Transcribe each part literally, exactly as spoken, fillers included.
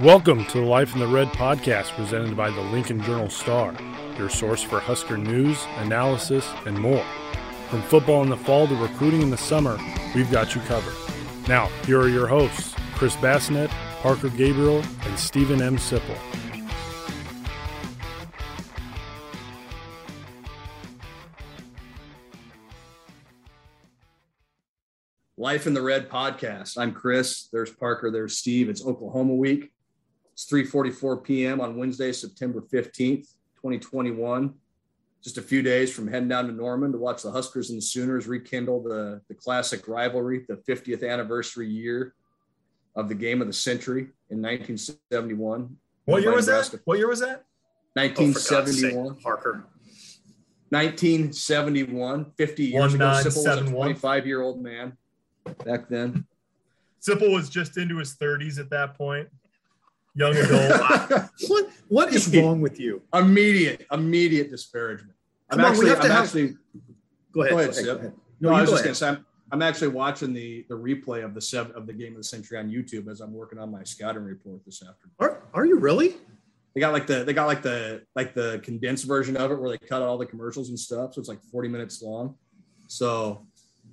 Welcome to the Life in the Red podcast presented by the Lincoln Journal Star, your source for Husker news, analysis, and more. From football in the fall to recruiting in the summer, we've got you covered. Now, here are your hosts, Chris Basnett, Parker Gabriel, and Stephen M. Sipple. Life in the Red podcast. I'm Chris. There's Parker. There's Steve. It's Oklahoma week. It's three forty-four p.m. on Wednesday, September fifteenth, twenty twenty-one. Just a few days from heading down to Norman to watch the Huskers and the Sooners rekindle the, the classic rivalry, the fiftieth anniversary year of the game of the century in nineteen seventy-one. What year was Nebraska. that? What year was that? nineteen seventy-one. Oh, sake, Parker. nineteen seventy-one. fifty years ago, Sipple was a twenty-five-year-old man back then. Sipple was just into his thirties at that point. Young adult. what what is wrong with you? Immediate, immediate disparagement. I'm on, actually, I'm have... actually. Go ahead. Go ahead, Sip. Go ahead. No, no I was just ahead. gonna say I'm, I'm actually watching the the replay of the seven, of the game of the century on YouTube as I'm working on my scouting report this afternoon. Are Are you really? They got like the they got like the like the condensed version of it where they cut out all the commercials and stuff, so it's like forty minutes long. So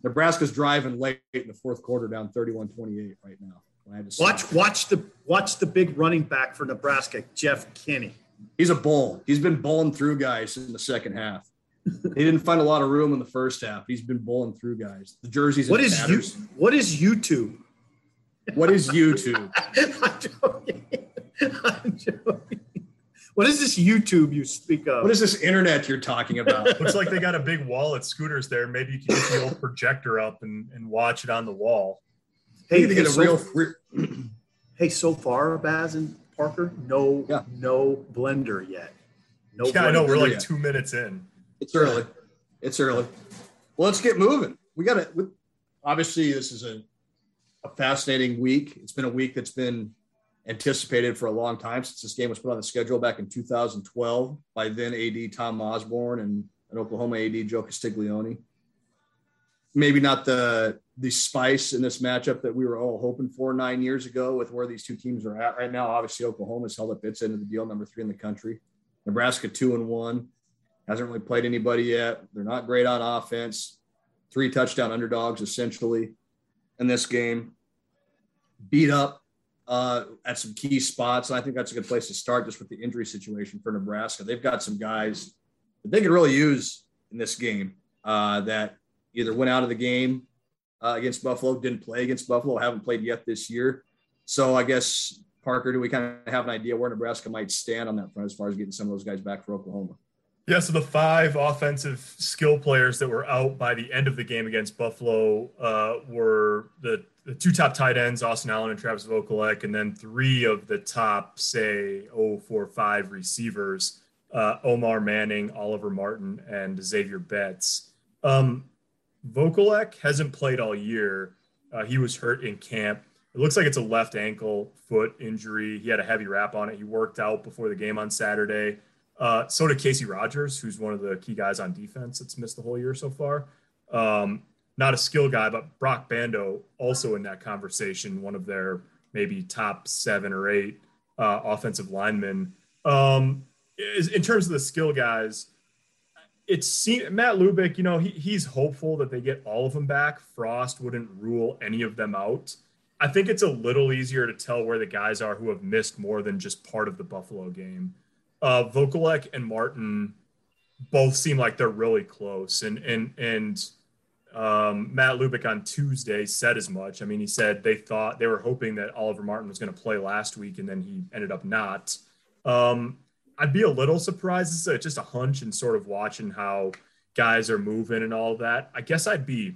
Nebraska's driving late in the fourth quarter, down thirty-one twenty-eight right now. Watch, watch the watch the big running back for Nebraska, Jeff Kinney. He's a bull. He's been bowling through guys in the second half. He didn't find a lot of room in the first half. He's been bowling through guys. The jerseys. What is you, What is YouTube? What is YouTube? I'm joking. I'm joking. What is this YouTube you speak of? What is this internet you're talking about? Looks like they got a big wall at Scooters there. Maybe you can get the old projector up and, and watch it on the wall. Hey, hey, get a so, real free- hey, so far, Baz and Parker, no, yeah. no blender yet. No yeah, blender I know we're like yet. two minutes in. It's early. It's early. Well, let's get moving. We got to – obviously, this is a, a fascinating week. It's been a week that's been anticipated for a long time since this game was put on the schedule back in two thousand twelve by then A D Tom Osborne and an Oklahoma A D Joe Castiglione. Maybe not the the spice in this matchup that we were all hoping for nine years ago with where these two teams are at right now. Obviously, Oklahoma's held up its end of the deal, number three in the country. Nebraska two and one, hasn't really played anybody yet. They're not great on offense. Three touchdown underdogs essentially in this game. Beat up uh, at some key spots. And I think that's a good place to start just with the injury situation for Nebraska. They've got some guys that they could really use in this game uh, that – either went out of the game uh, against Buffalo, didn't play against Buffalo, haven't played yet this year. So I guess, Parker, do we kind of have an idea where Nebraska might stand on that front as far as getting some of those guys back for Oklahoma? Yeah, so the five offensive skill players that were out by the end of the game against Buffalo uh, were the, the two top tight ends, Austin Allen and Travis Vokolek, and then three of the top, say, oh four five receivers, uh, Omar Manning, Oliver Martin, and Xavier Betts. Um Vokolek hasn't played all year. Uh, he was hurt in camp. It looks like it's a left ankle foot injury. He had a heavy wrap on it. He worked out before the game on Saturday. Uh, so did Casey Rogers, who's one of the key guys on defense that's missed the whole year so far. Um, not a skill guy, but Brock Bando also in that conversation, one of their maybe top seven or eight uh, offensive linemen. Um, in terms of the skill guys, It's Matt Lubick, you know, he, he's hopeful that they get all of them back. Frost wouldn't rule any of them out. I think it's a little easier to tell where the guys are who have missed more than just part of the Buffalo game. Uh, Vokolek and Martin both seem like they're really close. And and and um, Matt Lubick on Tuesday said as much. I mean, he said they thought they were hoping that Oliver Martin was going to play last week, and then he ended up not. Um I'd be a little surprised. It's a, just a hunch and sort of watching how guys are moving and all that. I guess I'd be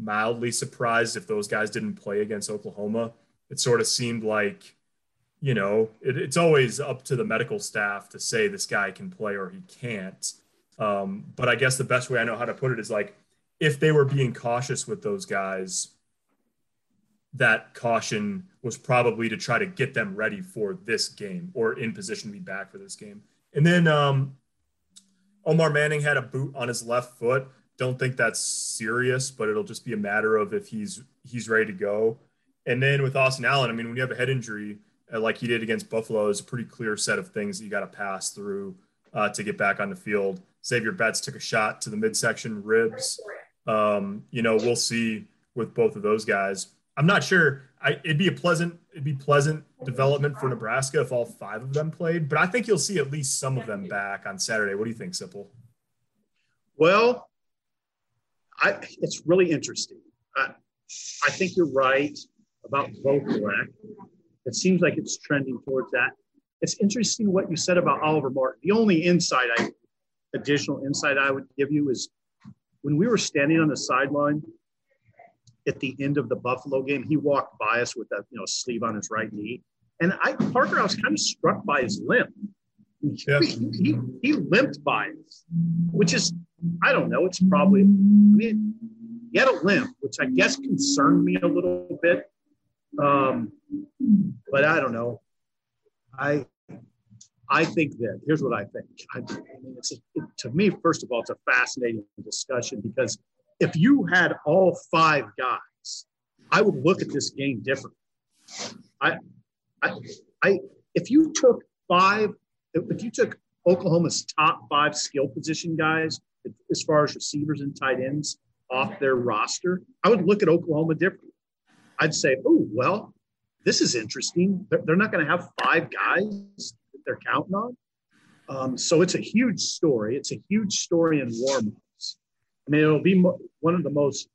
mildly surprised if those guys didn't play against Oklahoma. It sort of seemed like, you know, it, it's always up to the medical staff to say this guy can play or he can't. Um, but I guess the best way I know how to put it is like, if they were being cautious with those guys, that caution was probably to try to get them ready for this game or in position to be back for this game. And then um, Omar Manning had a boot on his left foot. Don't think that's serious, but it'll just be a matter of if he's he's ready to go. And then with Austin Allen, I mean, when you have a head injury, like he did against Buffalo, is a pretty clear set of things that you got to pass through uh, to get back on the field. Xavier Betts took a shot to the midsection, ribs. Um, you know, we'll see with both of those guys. I'm not sure. I, it'd be a pleasant, it'd be pleasant development for Nebraska if all five of them played, but I think you'll see at least some of them back on Saturday. What do you think, Sipple? Well, I, it's really interesting. I, I think you're right about Vokolek. It seems like it's trending towards that. It's interesting what you said about Oliver Martin. The only insight I, additional insight I would give you is when we were standing on the sideline at the end of the Buffalo game, he walked by us with a you know sleeve on his right knee, and I Parker, I was kind of struck by his limp. Yeah. He, he he limped by us, which is I don't know. It's probably I mean, he had a limp, which I guess concerned me a little bit. Um, but I don't know. I I think that here's what I think. I, I mean, it's a, it, to me, first of all, it's a fascinating discussion because if you had all five guys, I would look at this game differently. I, I, I if you took five, if you took Oklahoma's top five skill position guys as far as receivers and tight ends off their roster, I would look at Oklahoma differently. I'd say, oh, well, this is interesting. They're, they're not going to have five guys that they're counting on. Um, so it's a huge story. It's a huge story in warm-ups. I mean, it'll be mo- one of the most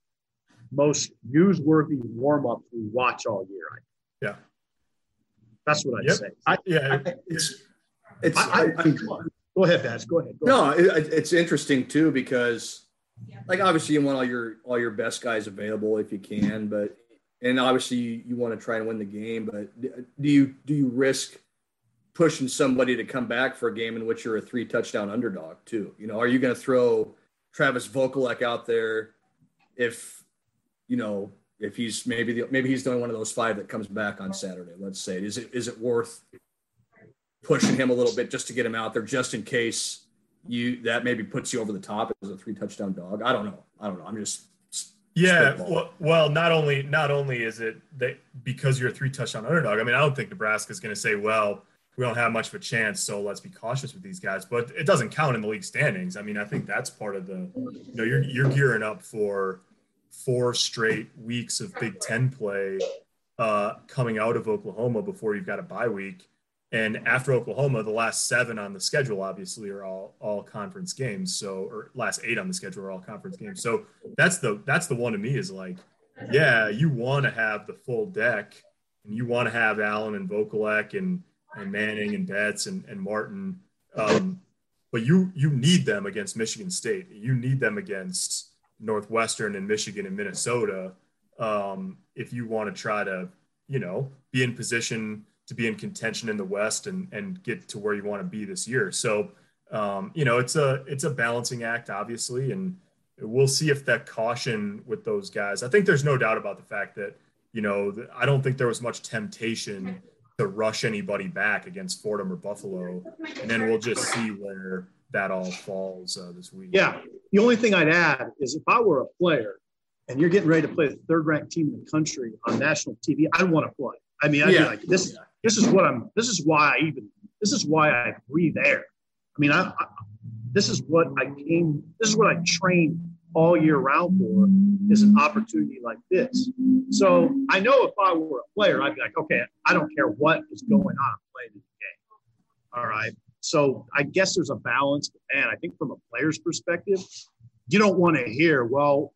most newsworthy warm-ups we watch all year. I think. Yeah. That's what I'd yep. say. I, yeah. I, it's it's I, I, I, go ahead, Baz. Go ahead. Go no, ahead. It, it's interesting, too, because, like, obviously you want all your all your best guys available if you can, but – and obviously you want to try and win the game, but do you do you risk pushing somebody to come back for a game in which you're a three touchdown underdog too? You know, are you going to throw Travis Vokolek out there if you know if he's maybe the, maybe he's the only one of those five that comes back on Saturday? Let's say is it is it worth pushing him a little bit just to get him out there just in case you that maybe puts you over the top as a three touchdown dog? I don't know. I don't know. I'm just. Yeah, well, well, not only not only is it that because you're a three touchdown underdog. I mean, I don't think Nebraska is going to say, well, we don't have much of a chance, so let's be cautious with these guys. But it doesn't count in the league standings. I mean, I think that's part of the, you know, you're you're gearing up for four straight weeks of Big Ten play uh, coming out of Oklahoma before you've got a bye week, and after Oklahoma, the last seven on the schedule obviously are all all conference games. So, or last eight on the schedule are all conference games. So that's the that's the one to me is like, yeah, you want to have the full deck, and you want to have Allen and Vokolek and and Manning and Betts and and Martin, um, but you you need them against Michigan State. You need them against Northwestern and Michigan and Minnesota um, if you want to try to you know be in position to be in contention in the West and, and get to where you want to be this year. So, um, you know, it's a, it's a balancing act, obviously, and we'll see if that caution with those guys, I think there's no doubt about the fact that, you know, I don't think there was much temptation to rush anybody back against Fordham or Buffalo. And then we'll just see where that all falls uh, this week. Yeah. The only thing I'd add is if I were a player and you're getting ready to play the third ranked team in the country on national T V, I'd want to play. I mean, I'd yeah. be like, this is, This is what I'm. This is why I even. This is why I breathe air. I mean, I, I. This is what I came. This is what I trained all year round for. Is an opportunity like this. So I know if I were a player, I'd be like, okay, I don't care what is going on. I'm playing this game. All right. So I guess there's a balance, but man, I think from a player's perspective, you don't want to hear, well,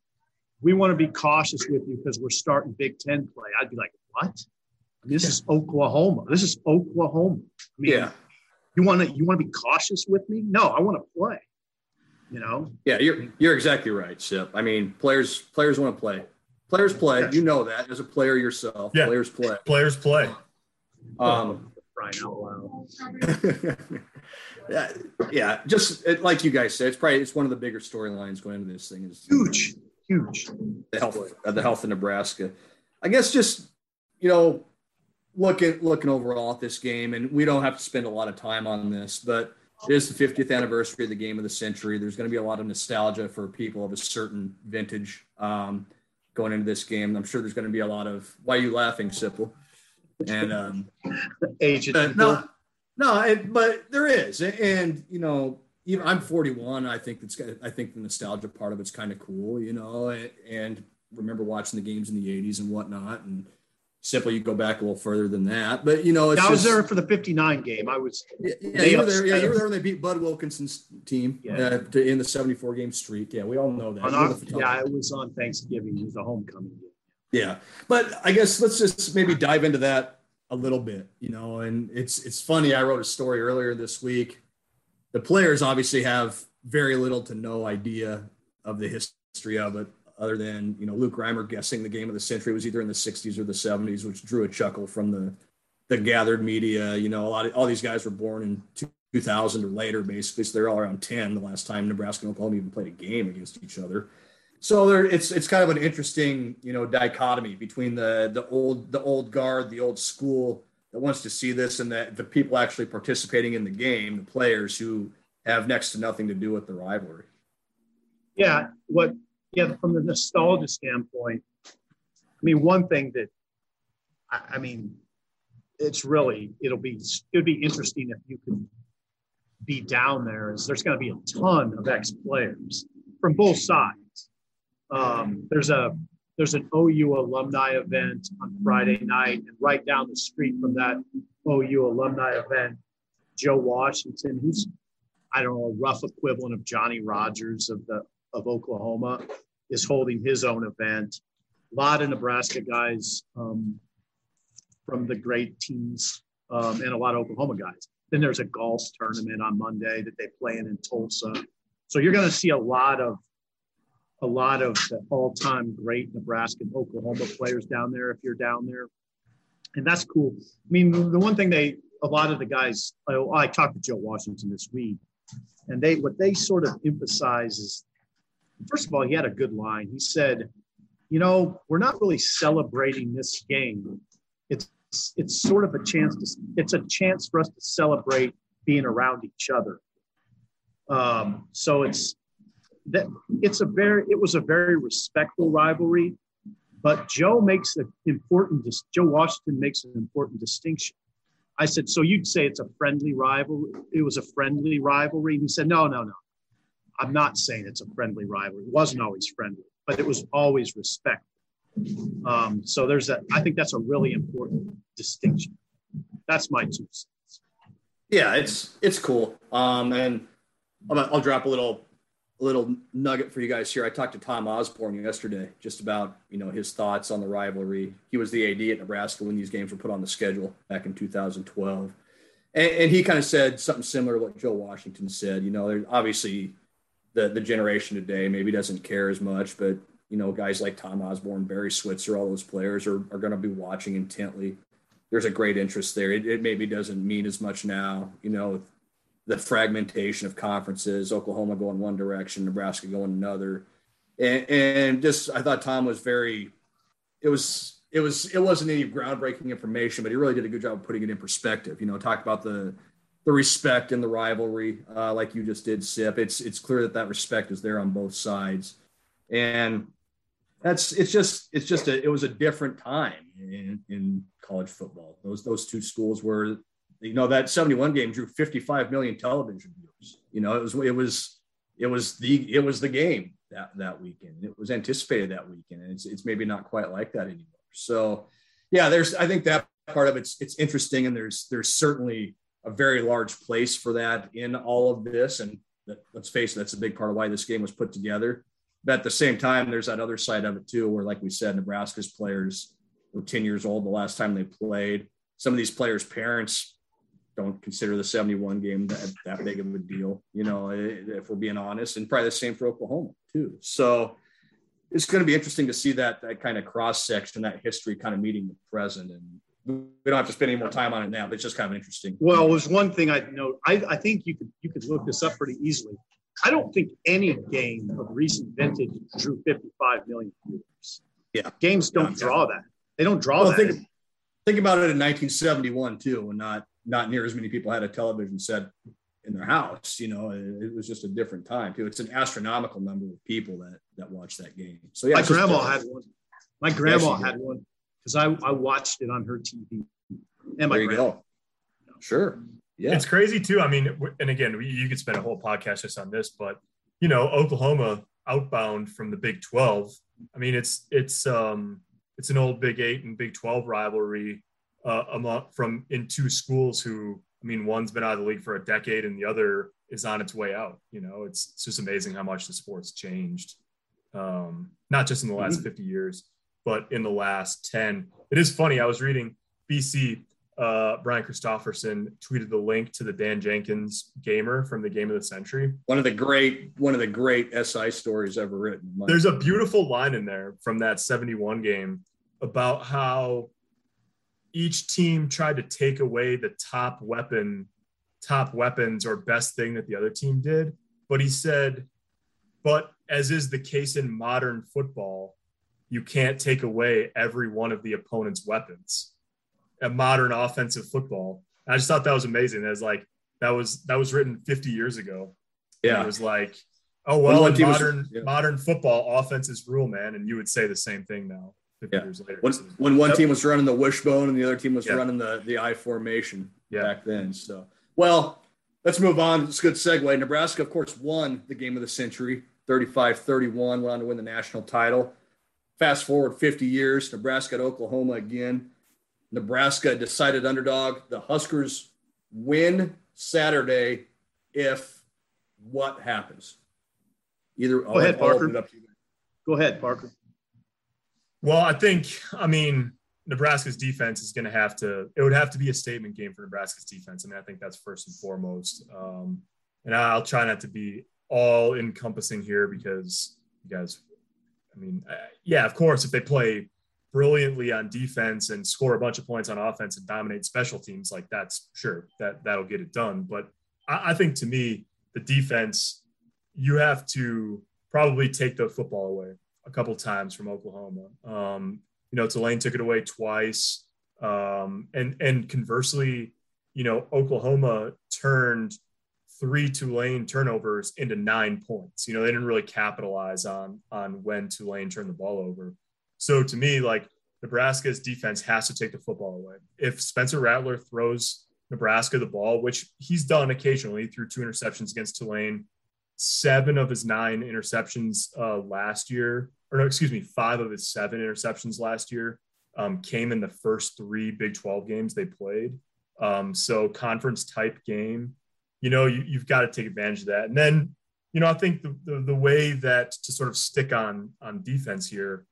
we want to be cautious with you because we're starting Big Ten play. I'd be like, what? This yeah. is Oklahoma. This is Oklahoma. I mean, yeah. You want to you want to be cautious with me? No, I want to play. You know. Yeah, you're you're exactly right, Sip. I mean, players players want to play. Players play. You know that as a player yourself. Yeah. Players play. Players play. Um, right now. yeah, yeah. Just it, like you guys said, it's probably it's one of the bigger storylines going into this thing. Is huge, huge. The health of the health of Nebraska. I guess just you know. Looking, looking overall at this game, and we don't have to spend a lot of time on this, but it is the fiftieth anniversary of the game of the century. There's going to be a lot of nostalgia for people of a certain vintage um, going into this game. I'm sure there's going to be a lot of – why are you laughing, Sipple? And um, agent. Uh, no, no, it, but there is, and you know, even I'm forty-one. I think it's. I think the nostalgia part of it's kind of cool, you know, and, and remember watching the games in the eighties and whatnot, and simply you go back a little further than that. But you know, it's I just, was there for the fifty-nine game. I was. Yeah, yeah, you were there, yeah, you were there when they beat Bud Wilkinson's team yeah. uh, to, in the seventy-four game streak. Yeah, we all know that. Our, yeah, it was on Thanksgiving. It was the homecoming game. Yeah, but I guess let's just maybe dive into that a little bit, you know, and it's it's funny. I wrote a story earlier this week. The players obviously have very little to no idea of the history of it other than, you know, Luke Reimer guessing the game of the century was either in the sixties or the seventies, which drew a chuckle from the the gathered media. You know, a lot of all these guys were born in two thousand or later, basically, so they're all around ten the last time Nebraska and Oklahoma even played a game against each other. So there, it's it's kind of an interesting, you know, dichotomy between the the old the old guard, the old school that wants to see this, and that the people actually participating in the game, the players who have next to nothing to do with the rivalry. Yeah, what yeah, from the nostalgia standpoint, I mean, one thing that I, I mean, it's really it'll be it'd be interesting if you could be down there. Is there's going to be a ton of ex-players from both sides. Um, there's a there's an O U alumni event on Friday night, and right down the street from that O U alumni event, Joe Washington, who's I don't know a rough equivalent of Johnny Rogers of the of Oklahoma, is holding his own event. A lot of Nebraska guys um, from the great teams, um, and a lot of Oklahoma guys. Then there's a golf tournament on Monday that they play in in Tulsa, so you're going to see a lot of. a lot of the all-time great Nebraska and Oklahoma players down there if you're down there. And that's cool. I mean, the one thing they – a lot of the guys – I talked to Joe Washington this week, and they what they sort of emphasize is, first of all, he had a good line. He said, you know, we're not really celebrating this game. It's it's sort of a chance to – it's a chance for us to celebrate being around each other. Um, so it's – That it's a very, it was a very respectful rivalry, but Joe makes an important, Joe Washington makes an important distinction. I said, so you'd say it's a friendly rivalry. It was a friendly rivalry. He said, no, no, no, I'm not saying it's a friendly rivalry. It wasn't always friendly, but it was always respectful. Um, so there's that. I think that's a really important distinction. That's my two cents. Yeah, it's, it's cool. Um, and I'll, I'll drop a little, A little nugget for you guys here. I talked to Tom Osborne yesterday just about, you know, his thoughts on the rivalry. He was the A D at Nebraska when these games were put on the schedule back in two thousand twelve. And, and he kind of said something similar to what Joe Washington said. You know, there's obviously the, the generation today maybe doesn't care as much, but, you know, guys like Tom Osborne, Barry Switzer, all those players are, are going to be watching intently. There's a great interest there. It, it maybe doesn't mean as much now, you know, the fragmentation of conferences, Oklahoma going one direction, Nebraska going another. And, and just, I thought Tom was very, it was, it was, it wasn't any groundbreaking information, but he really did a good job of putting it in perspective, you know, talk about the, the respect and the rivalry, uh, like you just did, Sip. It's, it's clear that that respect is there on both sides. And that's, it's just, it's just a, it was a different time in, in college football. Those, those two schools were, you know, that seventy-one game drew fifty-five million television viewers. You know, it was it was it was the it was the game that, that weekend. It was anticipated that weekend, and it's it's maybe not quite like that anymore. So, yeah, there's I think that part of it's it's interesting, and there's there's certainly a very large place for that in all of this. And that, let's face it, that's a big part of why this game was put together. But at the same time, there's that other side of it too, where like we said, Nebraska's players were ten years old the last time they played. Some of these players' parents don't consider the seventy-one game that, that big of a deal, you know, if we're being honest, and probably the same for Oklahoma too. So it's going to be interesting to see that, that kind of cross section, that history kind of meeting the present. And we don't have to spend any more time on it now, but it's just kind of interesting. Well, it was one thing I know. I, I think you could, you could look this up pretty easily. I don't think any game of recent vintage drew fifty-five million viewers. Yeah. Games don't yeah. draw that. They don't draw well, that. Think, think about it in nineteen seventy-one too, when not, not near as many people had a television set in their house. You know, it, it was just a different time too. It's an astronomical number of people that, that watched that game. So yeah, my grandma just, had one. My grandma yeah, had one because I, I watched it on her T V and there you go. Sure. Yeah. It's crazy too. I mean, and again, we, you could spend a whole podcast just on this, but you know, Oklahoma outbound from the Big twelve. I mean, it's, it's, um, it's an old Big Eight and Big twelve rivalry uh, among, from in two schools who, I mean, one's been out of the league for a decade and the other is on its way out. You know, it's, it's just amazing how much the sport's changed. Um, not just in the last mm-hmm. fifty years, but in the last ten. It is funny. I was reading B C, uh, Brian Christopherson tweeted the link to the Dan Jenkins gamer from the Game of the Century. One of the great, one of the great S I stories ever written. Mike. There's a beautiful line in there from that seventy-one game about how each team tried to take away the top weapon, top weapons or best thing that the other team did. But he said, but as is the case in modern football, you can't take away every one of the opponent's weapons. A modern offensive football. And I just thought that was amazing. That was like, that was, that was written fifty years ago. Yeah. And it was like, oh, well, in modern, was, yeah. modern football offense is rule, man. And you would say the same thing now. Yeah. Years later. When, so, when one yep. team was running the wishbone and the other team was yep. running the, the I formation yep. back then. So, well, let's move on. It's a good segue. Nebraska, of course, won the Game of the Century, thirty-five thirty-one, went on to win the national title. Fast forward fifty years, Nebraska at Oklahoma again. Nebraska decided underdog. The Huskers win Saturday if what happens? Either Go I'll, ahead, I'll Parker. Open it up to you. Go ahead, Parker. Well, I think, I mean, Nebraska's defense is going to have to – it would have to be a statement game for Nebraska's defense. I mean, I think that's first and foremost. Um, and I'll try not to be all-encompassing here because you guys – I mean, uh, yeah, of course, if they play brilliantly on defense and score a bunch of points on offense and dominate special teams, like that's – sure, that, that'll get it done. But I, I think, to me, the defense, you have to probably take the football away a couple times from Oklahoma. Um, you know, Tulane took it away twice. Um, and, and conversely, you know, Oklahoma turned three Tulane turnovers into nine points. You know, they didn't really capitalize on, on when Tulane turned the ball over. So to me, like, Nebraska's defense has to take the football away. If Spencer Rattler throws Nebraska the ball, which he's done occasionally through two interceptions against Tulane, seven of his nine interceptions uh, last year, or no, excuse me, five of his seven interceptions last year um, came in the first three Big twelve games they played. Um, so conference type game, you know, you, you've got to take advantage of that. And then, you know, I think the, the, the way that to sort of stick on, on defense here,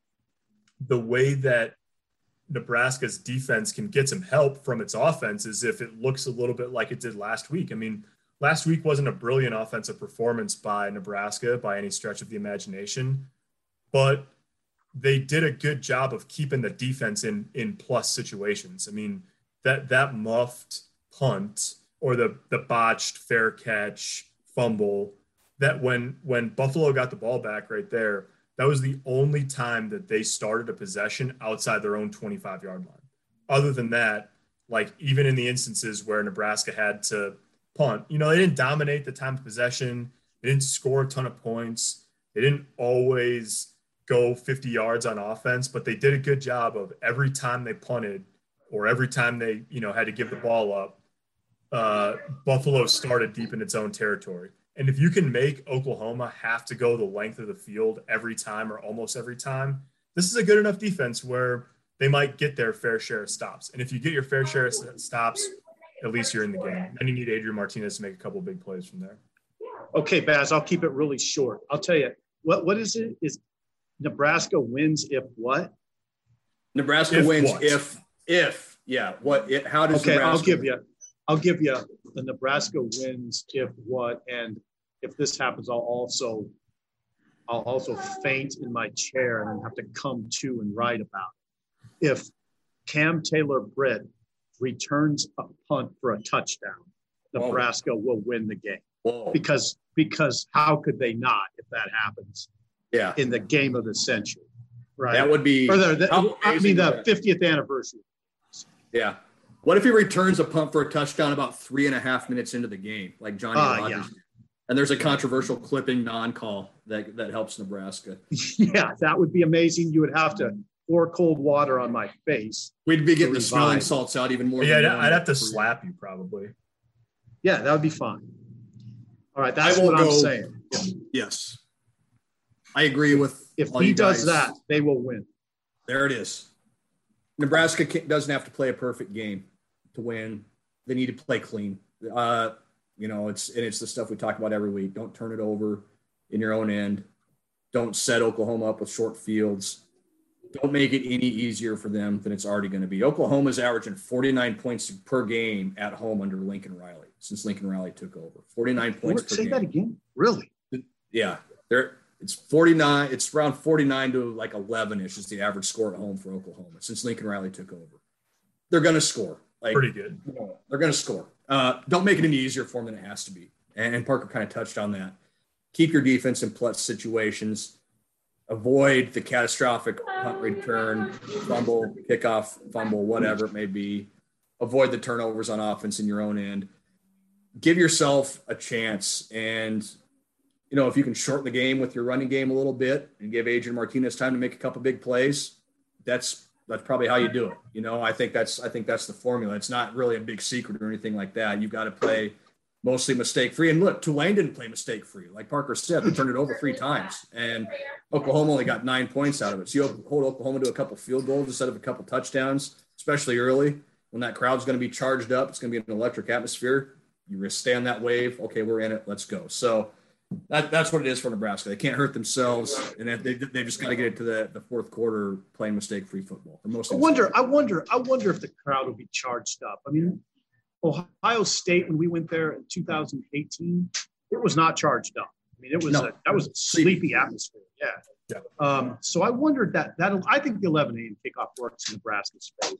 the way that Nebraska's defense can get some help from its offense is if it looks a little bit like it did last week. I mean, last week wasn't a brilliant offensive performance by Nebraska by any stretch of the imagination, but they did a good job of keeping the defense in, in plus situations. I mean, that, that muffed punt or the, the botched fair catch fumble, that when, when Buffalo got the ball back right there, that was the only time that they started a possession outside their own twenty-five yard line. Other than that, like, even in the instances where Nebraska had to punt, you know, they didn't dominate the time of possession. They didn't score a ton of points. They didn't always go fifty yards on offense, but they did a good job of every time they punted or every time they, you know, had to give the ball up, uh, Buffalo started deep in its own territory. And if you can make Oklahoma have to go the length of the field every time or almost every time, this is a good enough defense where they might get their fair share of stops. And if you get your fair share of stops, at least you're in the game. And you need Adrian Martinez to make a couple of big plays from there. Okay, Baz, I'll keep it really short. I'll tell you, what what is it? Is Nebraska wins if what? Nebraska if wins what? if, if, yeah. What, it, how does okay, Nebraska I'll give you, I'll give you the Nebraska wins if what, and if this happens, I'll also, I'll also faint in my chair and then have to come to and write about it. If Cam Taylor Britt returns a punt for a touchdown, Nebraska Whoa. will win the game. Whoa. Because because how could they not if that happens? Yeah, in the Game of the Century, right? That would be. Or the, the, I mean, the fiftieth anniversary. Yeah. What if he returns a punt for a touchdown about three and a half minutes into the game, like Johnny uh, Rogers? Yeah. And there's a controversial clipping non-call that that helps Nebraska. Yeah, that would be amazing. You would have to or cold water on my face. We'd be getting the smelling salts out even more. Yeah, I'd, I'd have to slap you probably. Yeah, that would be fine. All right, that's what I'm saying. Yeah. Yes. I agree with if all he you does guys. That, they will win. There it is. Nebraska doesn't have to play a perfect game to win. They need to play clean. Uh, you know, it's and it's the stuff we talk about every week. Don't turn it over in your own end. Don't set Oklahoma up with short fields. Don't make it any easier for them than it's already going to be. Oklahoma's averaging forty-nine points per game at home under Lincoln Riley since Lincoln Riley took over. forty-nine points per game. Say that again? Really? Yeah. They're, it's forty-nine. It's around forty-nine to like eleven-ish is the average score at home for Oklahoma since Lincoln Riley took over. They're going to score. Like, pretty good. You know, they're going to score. Uh, don't make it any easier for them than it has to be. And, and Parker kind of touched on that. Keep your defense in plus situations. Avoid the catastrophic punt return, fumble, kickoff, fumble, whatever it may be. Avoid the turnovers on offense in your own end. Give yourself a chance. And, you know, if you can shorten the game with your running game a little bit and give Adrian Martinez time to make a couple big plays, that's that's probably how you do it. You know, I think that's I think that's the formula. It's not really a big secret or anything like that. You've got to play mostly mistake-free. And look, Tulane didn't play mistake-free. Like Parker said, they turned it over three times. And Oklahoma only got nine points out of it. So you hold Oklahoma to a couple field goals instead of a couple touchdowns, especially early when that crowd's going to be charged up. It's going to be an electric atmosphere. You risk staying that wave. Okay, we're in it. Let's go. So that, that's what it is for Nebraska. They can't hurt themselves. And they, they've just got to get it to the, the fourth quarter playing mistake-free football. Or most I wonder, I wonder, I wonder if the crowd will be charged up. I mean, Ohio State, when we went there in two thousand eighteen, it was not charged up. I mean, it was no. a, that was a sleepy atmosphere. Yeah. yeah. Um, so I wondered that that I think the eleven a.m. kickoff works in Nebraska's favor.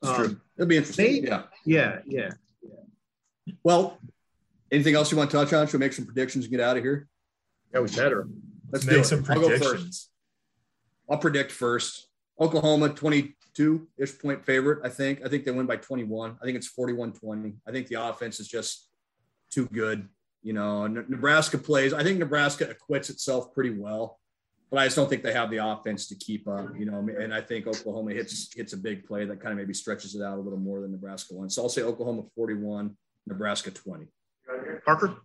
That's um, true. It'll be interesting. They, yeah. yeah. Yeah. Yeah. Well, anything else you want to touch on? Should we make some predictions and get out of here? Yeah, we better. Let's, Let's make do some it. predictions. I'll go first. I'll predict first. Oklahoma twenty-two ish point favorite. I think, I think they win by twenty-one. I think it's forty-one twenty. I think the offense is just too good. You know, Nebraska plays, I think Nebraska acquits itself pretty well, but I just don't think they have the offense to keep up, you know, and I think Oklahoma hits, hits a big play that kind of maybe stretches it out a little more than Nebraska won. So I'll say Oklahoma forty-one, Nebraska twenty. Parker?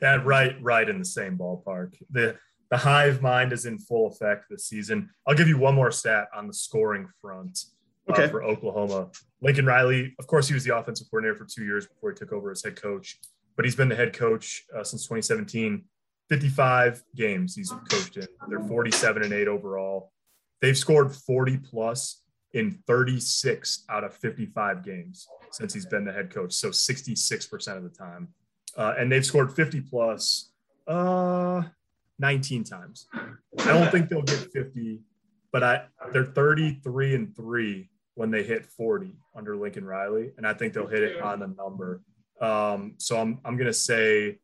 Yeah, right, right in the same ballpark. The, The hive mind is in full effect this season. I'll give you one more stat on the scoring front uh, okay. for Oklahoma. Lincoln Riley, of course, he was the offensive coordinator for two years before he took over as head coach, but he's been the head coach uh, since twenty seventeen. fifty-five games he's coached in. They're forty-seven and eight overall. They've scored forty plus in thirty-six out of fifty-five games since he's been the head coach, so sixty-six percent of the time. Uh, and they've scored fifty plus. Uh, nineteen times. I don't think they'll get fifty, but I they're thirty-three and three when they hit forty under Lincoln Riley, and I think they'll hit it on the number. Um, so I'm I'm gonna say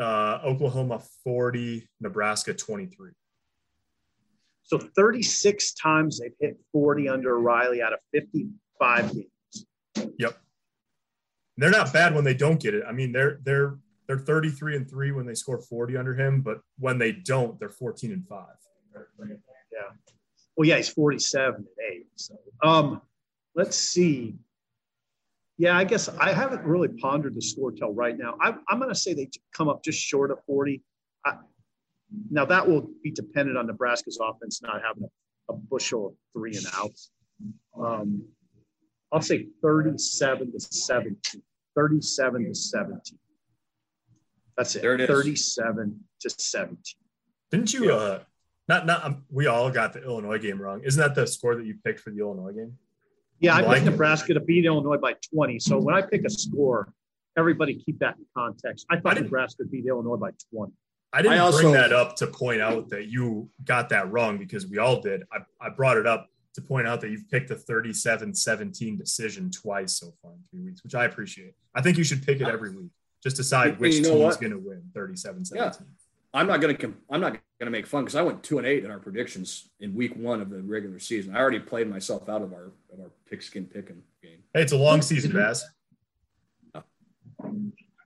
uh, Oklahoma forty, Nebraska twenty-three. So thirty-six times they've hit forty under Riley out of fifty-five games. Yep. They're not bad when they don't get it. I mean, they're they're. They're thirty-three and three when they score forty under him, but when they don't, they're fourteen and five. Yeah. Well, yeah, he's forty-seven and eight. So, um, let's see. Yeah, I guess I haven't really pondered the score till right now. I, I'm going to say they come up just short of forty. I, now that will be dependent on Nebraska's offense not having a, a bushel of three and outs. Um, I'll say thirty-seven to seventeen. thirty-seven to seventeen. That's it. There it is. thirty-seven to seventeen. Didn't you? Yeah. Uh, not not. Um, we all got the Illinois game wrong. Isn't that the score that you picked for the Illinois game? Yeah, I picked Nebraska to beat Illinois by twenty. So when I pick a score, everybody keep that in context. I thought I Nebraska beat Illinois by twenty. I didn't I also, bring that up to point out that you got that wrong because we all did. I, I brought it up to point out that you've picked a thirty-seven seventeen decision twice so far in three weeks, which I appreciate. I think you should pick it every week. Just decide which you know team's going to win thirty-seven seventeen. Yeah. I'm not going to com- I'm not going to make fun because I went two and eight in our predictions in week one of the regular season. I already played myself out of our of our pickskin pick'em game. Hey, it's a long season, Bass. Oh.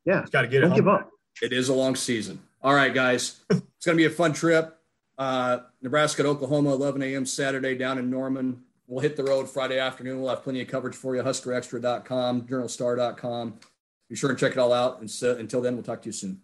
Yeah, got to get don't it. Don't give up. It is a long season. All right, guys, it's going to be a fun trip. Uh, Nebraska at Oklahoma, eleven a.m. Saturday down in Norman. We'll hit the road Friday afternoon. We'll have plenty of coverage for you. Husker Extra dot com, Journal Star dot com. Be sure and check it all out. And so, until then, we'll talk to you soon.